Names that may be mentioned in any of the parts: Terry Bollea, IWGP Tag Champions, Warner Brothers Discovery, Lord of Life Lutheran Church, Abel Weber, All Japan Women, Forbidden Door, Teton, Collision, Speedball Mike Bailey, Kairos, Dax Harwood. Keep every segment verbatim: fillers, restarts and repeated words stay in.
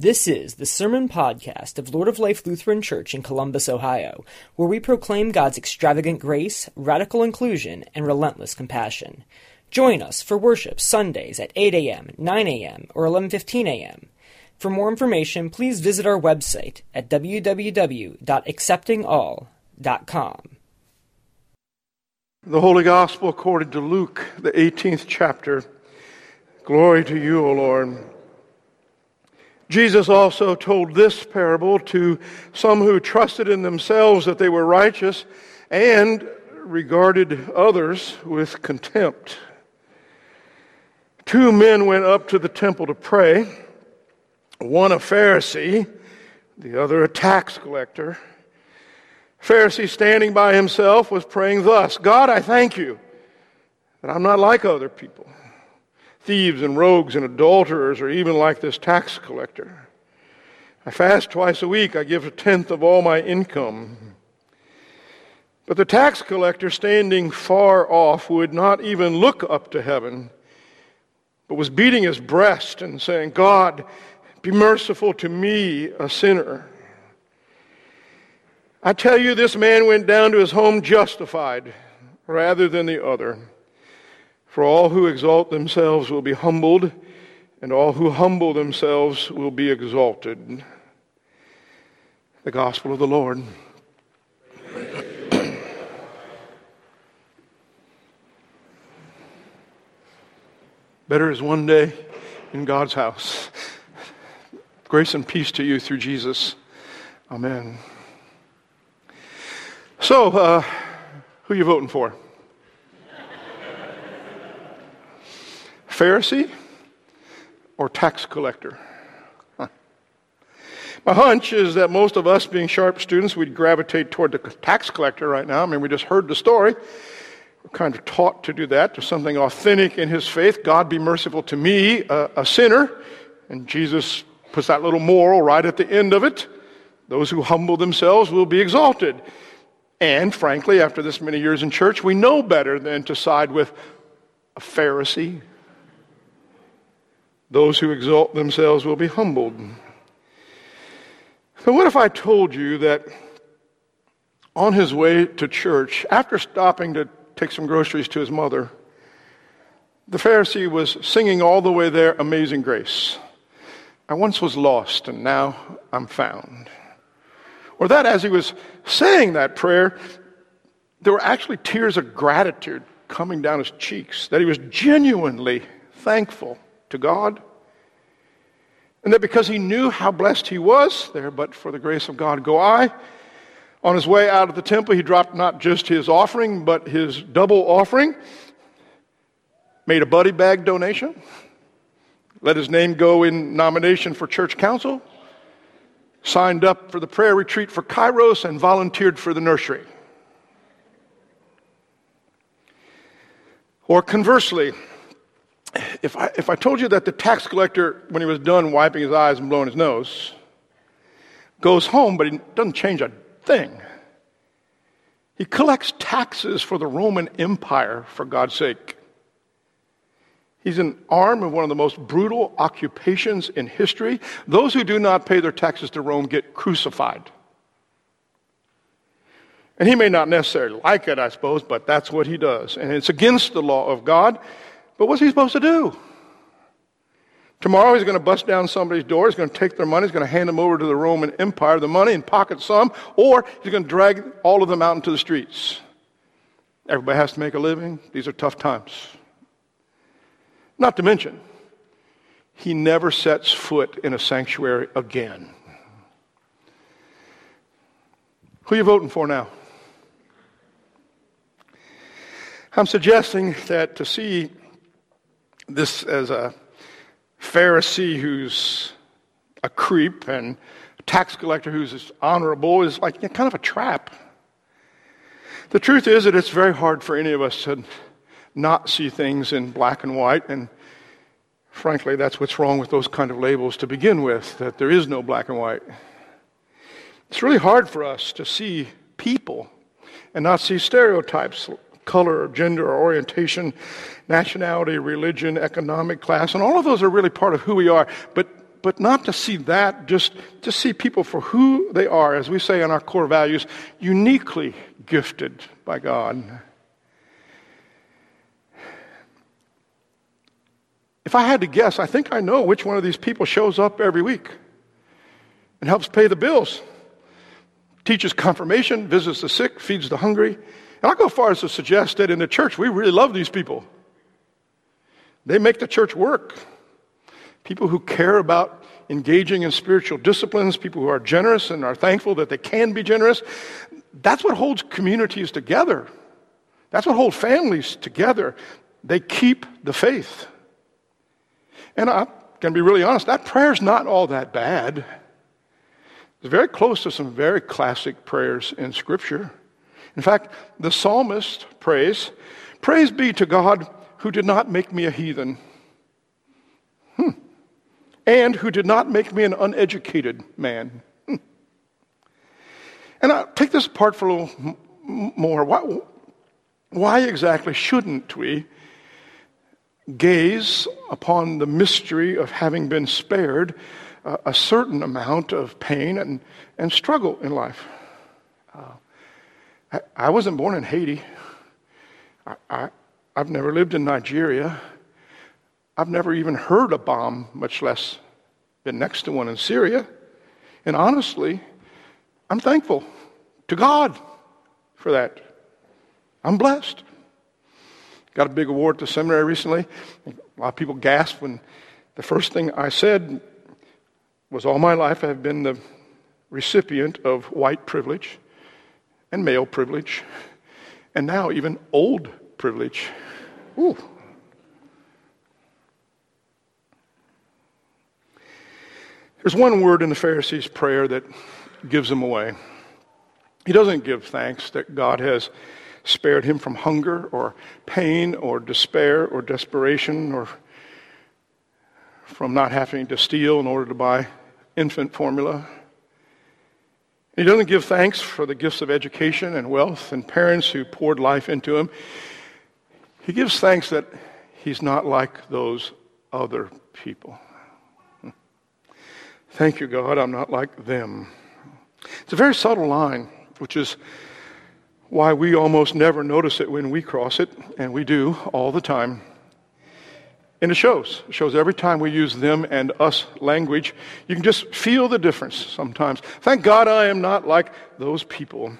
This is the Sermon Podcast of Lord of Life Lutheran Church in Columbus, Ohio, where we proclaim God's extravagant grace, radical inclusion, and relentless compassion. Join us for worship Sundays at eight a.m., nine a.m., or eleven fifteen a.m. For more information, please visit our website at w w w dot accepting all dot com. The Holy Gospel according to Luke, the eighteenth chapter. Glory to you, O Lord. Jesus also told this parable to some who trusted in themselves that they were righteous and regarded others with contempt. Two men went up to the temple to pray, one a Pharisee, the other a tax collector. The Pharisee, standing by himself, was praying thus, "God, I thank you that I'm not like other people. Thieves and rogues and adulterers, or even like this tax collector. I fast twice a week. I give a tenth of all my income." But the tax collector, standing far off, would not even look up to heaven, but was beating his breast and saying, "God, be merciful to me, a sinner." I tell you, this man went down to his home justified rather than the other. For all who exalt themselves will be humbled, and all who humble themselves will be exalted. The Gospel of the Lord. Better is one day in God's house. Grace and peace to you through Jesus. Amen. So, uh, who are you voting for? Pharisee or tax collector? Huh. My hunch is that most of us, being sharp students, we'd gravitate toward the tax collector right now. I mean, we just heard the story. We're kind of taught to do that. There's something authentic in his faith. God, be merciful to me, a, a sinner. And Jesus puts that little moral right at the end of it. Those who humble themselves will be exalted. And frankly, after this many years in church, we know better than to side with a Pharisee. Those who exalt themselves will be humbled. But what if I told you that on his way to church, after stopping to take some groceries to his mother, the Pharisee was singing all the way there, "Amazing Grace." I once was lost, and now I'm found. Or that as he was saying that prayer, there were actually tears of gratitude coming down his cheeks, that he was genuinely thankful to God, and that because he knew how blessed he was, there but for the grace of God go I. On his way out of the temple, he dropped not just his offering, but his double offering, made a buddy bag donation, let his name go in nomination for church council, signed up for the prayer retreat for Kairos, and volunteered for the nursery. Or conversely, If I, if I told you that the tax collector, when he was done wiping his eyes and blowing his nose, goes home, but he doesn't change a thing. He collects taxes for the Roman Empire, for God's sake. He's an arm of one of the most brutal occupations in history. Those who do not pay their taxes to Rome get crucified. And he may not necessarily like it, I suppose, but that's what he does. And it's against the law of God. But what's he supposed to do? Tomorrow he's going to bust down somebody's door, he's going to take their money, he's going to hand them over to the Roman Empire, the money, and pocket some, or he's going to drag all of them out into the streets. Everybody has to make a living. These are tough times. Not to mention, he never sets foot in a sanctuary again. Who are you voting for now? I'm suggesting that to see this as a Pharisee who's a creep and a tax collector who's honorable is like kind of a trap. The truth is that it's very hard for any of us to not see things in black and white, and frankly, that's what's wrong with those kind of labels to begin with, that there is no black and white. It's really hard for us to see people and not see stereotypes. Color or gender or orientation, nationality, religion, economic class, and all of those are really part of who we are. But but not to see that, just to see people for who they are, as we say in our core values, uniquely gifted by God. If I had to guess, I think I know which one of these people shows up every week and helps pay the bills, teaches confirmation, visits the sick, feeds the hungry. And I'll go far as to suggest that in the church, we really love these people. They make the church work. People who care about engaging in spiritual disciplines, people who are generous and are thankful that they can be generous. That's what holds communities together. That's what holds families together. They keep the faith. And I'm going to be really honest, that prayer's not all that bad. It's very close to some very classic prayers in Scripture. In fact, the psalmist prays, "Praise be to God who did not make me a heathen, hmm. and who did not make me an uneducated man." Hmm. And I'll take this apart for a little m- more. Why, why exactly shouldn't we gaze upon the mystery of having been spared uh, a certain amount of pain and, and struggle in life? Uh, I, I wasn't born in Haiti. I, I, I've never lived in Nigeria. I've never even heard a bomb, much less been next to one in Syria. And honestly, I'm thankful to God for that. I'm blessed. Got a big award at the seminary recently. A lot of people gasped when the first thing I said was, all my life I have been the recipient of white privilege and male privilege and now even old privilege. Ooh. There's one word in the Pharisee's prayer that gives him away. He doesn't give thanks that God has spared him from hunger or pain or despair or desperation or from not having to steal in order to buy infant formula. He doesn't give thanks for the gifts of education and wealth and parents who poured life into him. He gives thanks that he's not like those other people. Thank you, God, I'm not like them. It's a very subtle line, which is why we almost never notice it when we cross it, and we do all the time. And it shows. It shows every time we use them and us language. You can just feel the difference sometimes. Thank God I am not like those people.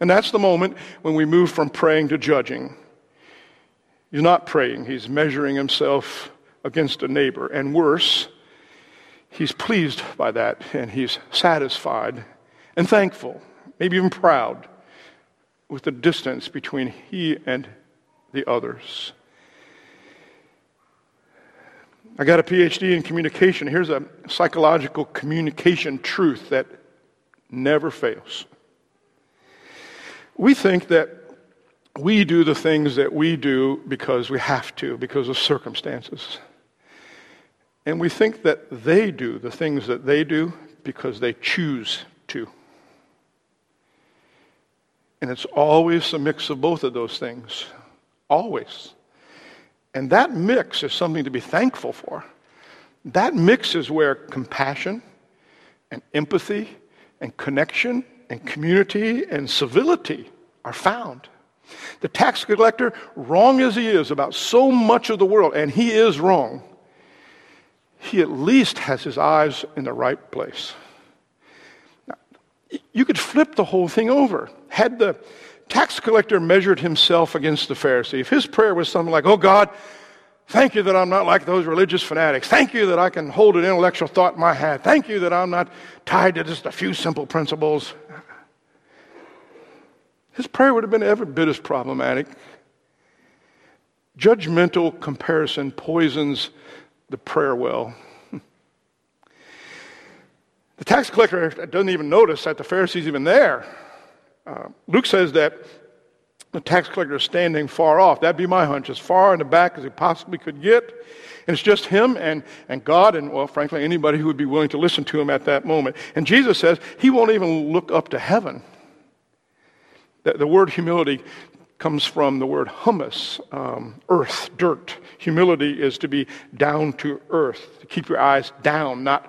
And that's the moment when we move from praying to judging. He's not praying. He's measuring himself against a neighbor. And worse, he's pleased by that, and he's satisfied and thankful, maybe even proud, with the distance between he and the others. I got a P H D in communication. Here's a psychological communication truth that never fails. We think that we do the things that we do because we have to, because of circumstances. And we think that they do the things that they do because they choose to. And it's always a mix of both of those things. Always. And that mix is something to be thankful for. That mix is where compassion and empathy and connection and community and civility are found. The tax collector, wrong as he is about so much of the world, and he is wrong, he at least has his eyes in the right place. You could flip the whole thing over. Had the tax collector measured himself against the Pharisee, if his prayer was something like, oh God, thank you that I'm not like those religious fanatics. Thank you that I can hold an intellectual thought in my head. Thank you that I'm not tied to just a few simple principles. His prayer would have been every bit as problematic. Judgmental comparison poisons the prayer well. The tax collector doesn't even notice that the Pharisee's even there. Uh, Luke says that the tax collector is standing far off. That'd be my hunch. As far in the back as he possibly could get. And it's just him and, and God and, well, frankly, anybody who would be willing to listen to him at that moment. And Jesus says he won't even look up to heaven. The, the word humility comes from the word humus, um, earth, dirt. Humility is to be down to earth, to keep your eyes down, not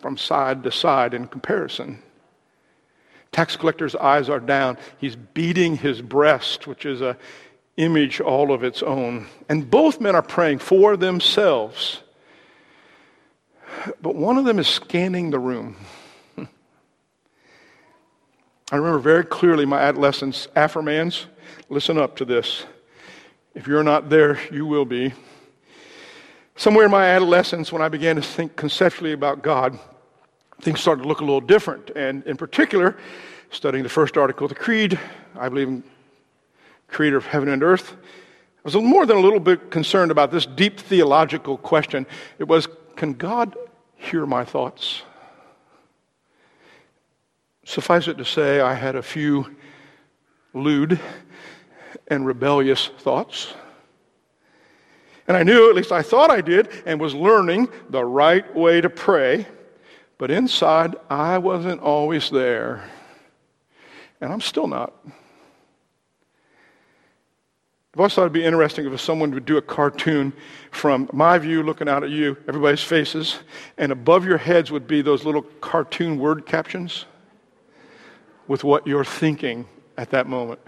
from side to side in comparison. Tax collector's eyes are down. He's beating his breast, which is an image all of its own. And both men are praying for themselves. But one of them is scanning the room. I remember very clearly my adolescence. Affermans, listen up to this. If you're not there, you will be. Somewhere in my adolescence, when I began to think conceptually about God, things started to look a little different. And in particular, studying the first article of the Creed, I believe in Creator of heaven and earth, I was more than a little bit concerned about this deep theological question. It was, can God hear my thoughts? Suffice it to say, I had a few lewd and rebellious thoughts. And I knew, at least I thought I did, and was learning the right way to pray. But inside, I wasn't always there. And I'm still not. I've always thought it'd be interesting if someone would do a cartoon from my view, looking out at you, everybody's faces, and above your heads would be those little cartoon word captions with what you're thinking at that moment.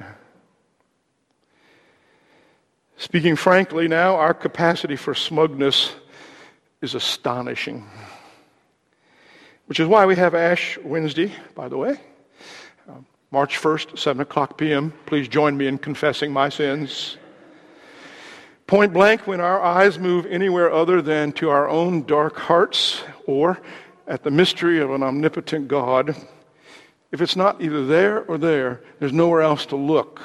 Speaking frankly now, our capacity for smugness is astonishing. Which is why we have Ash Wednesday, by the way. Um, March first, seven o'clock p.m. Please join me in confessing my sins. Point blank, when our eyes move anywhere other than to our own dark hearts or at the mystery of an omnipotent God, if it's not either there or there, there's nowhere else to look.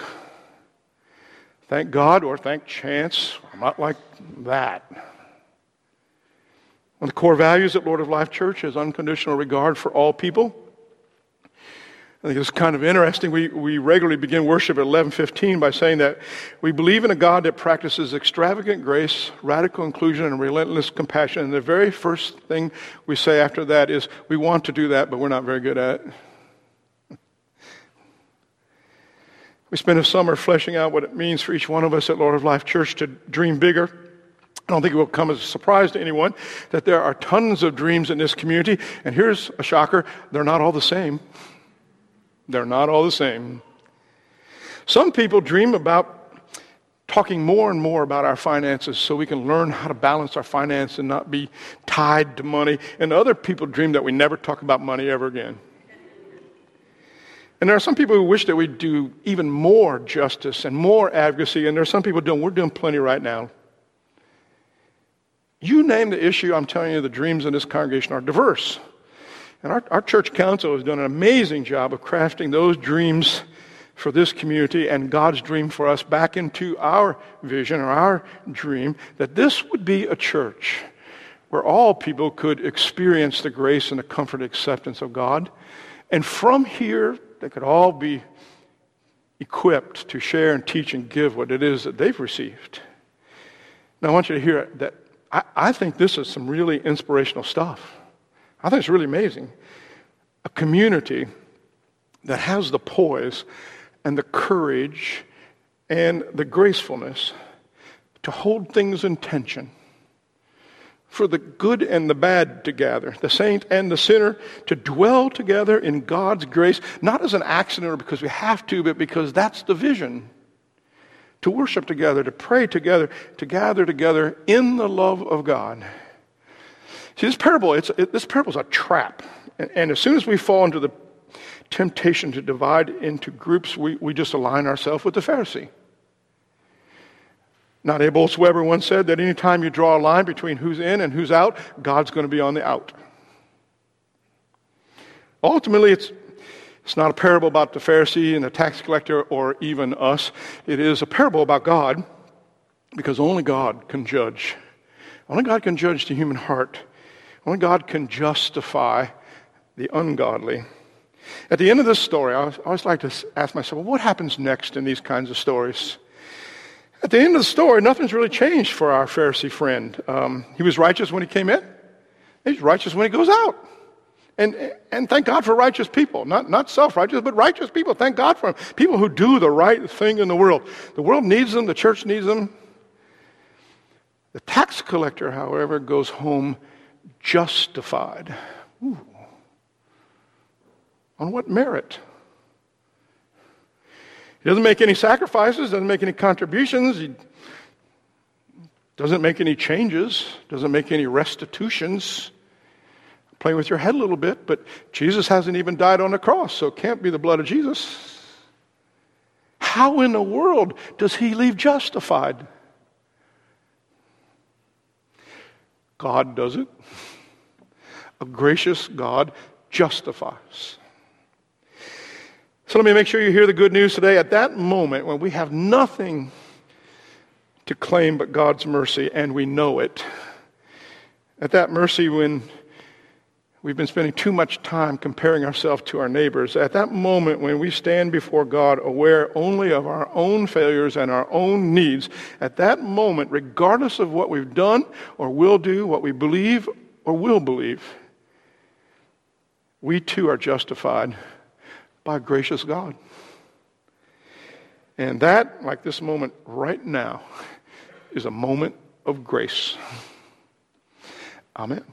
Thank God or thank chance, I'm not like that. One of the core values at Lord of Life Church is unconditional regard for all people. I think it's kind of interesting. We, we regularly begin worship at eleven fifteen by saying that we believe in a God that practices extravagant grace, radical inclusion, and relentless compassion. And the very first thing we say after that is, we want to do that, but we're not very good at it. We spend a summer fleshing out what it means for each one of us at Lord of Life Church to dream bigger. I don't think it will come as a surprise to anyone that there are tons of dreams in this community. And here's a shocker, they're not all the same. They're not all the same. Some people dream about talking more and more about our finances so we can learn how to balance our finance and not be tied to money. And other people dream that we never talk about money ever again. And there are some people who wish that we'd do even more justice and more advocacy. And there are some people doing, we're doing plenty right now. You name the issue, I'm telling you, the dreams in this congregation are diverse. And our, our church council has done an amazing job of crafting those dreams for this community and God's dream for us back into our vision or our dream that this would be a church where all people could experience the grace and the comfort and acceptance of God. And from here, they could all be equipped to share and teach and give what it is that they've received. Now, I want you to hear that I, I think this is some really inspirational stuff. I think it's really amazing. A community that has the poise and the courage and the gracefulness to hold things in tension, for the good and the bad to gather, the saint and the sinner to dwell together in God's grace, not as an accident or because we have to, but because that's the vision. To worship together, to pray together, to gather together in the love of God. See, this parable, it's, it, this parable's a trap. And, and as soon as we fall into the temptation to divide into groups, we, we just align ourselves with the Pharisee. Not Abel Weber once said that any time you draw a line between who's in and who's out, God's going to be on the out. Ultimately, it's It's not a parable about the Pharisee and the tax collector or even us. It is a parable about God, because only God can judge. Only God can judge the human heart. Only God can justify the ungodly. At the end of this story, I always like to ask myself, well, what happens next in these kinds of stories? At the end of the story, nothing's really changed for our Pharisee friend. Um, he was righteous when he came in. He's righteous when he goes out. And and thank God for righteous people, not, not self-righteous, but righteous people. Thank God for them. People who do the right thing in the world. The world needs them. The church needs them. The tax collector, however, goes home justified. Ooh. On what merit? He doesn't make any sacrifices, doesn't make any contributions, he doesn't make any changes, doesn't make any restitutions. Playing with your head a little bit, but Jesus hasn't even died on the cross, so it can't be the blood of Jesus. How in the world does he leave justified? God does it. A gracious God justifies. So let me make sure you hear the good news today. At that moment when we have nothing to claim but God's mercy, and we know it, at that mercy when we've been spending too much time comparing ourselves to our neighbors, at that moment when we stand before God aware only of our own failures and our own needs, at that moment, regardless of what we've done or will do, what we believe or will believe, we too are justified by a gracious God. And that, like this moment right now, is a moment of grace. Amen.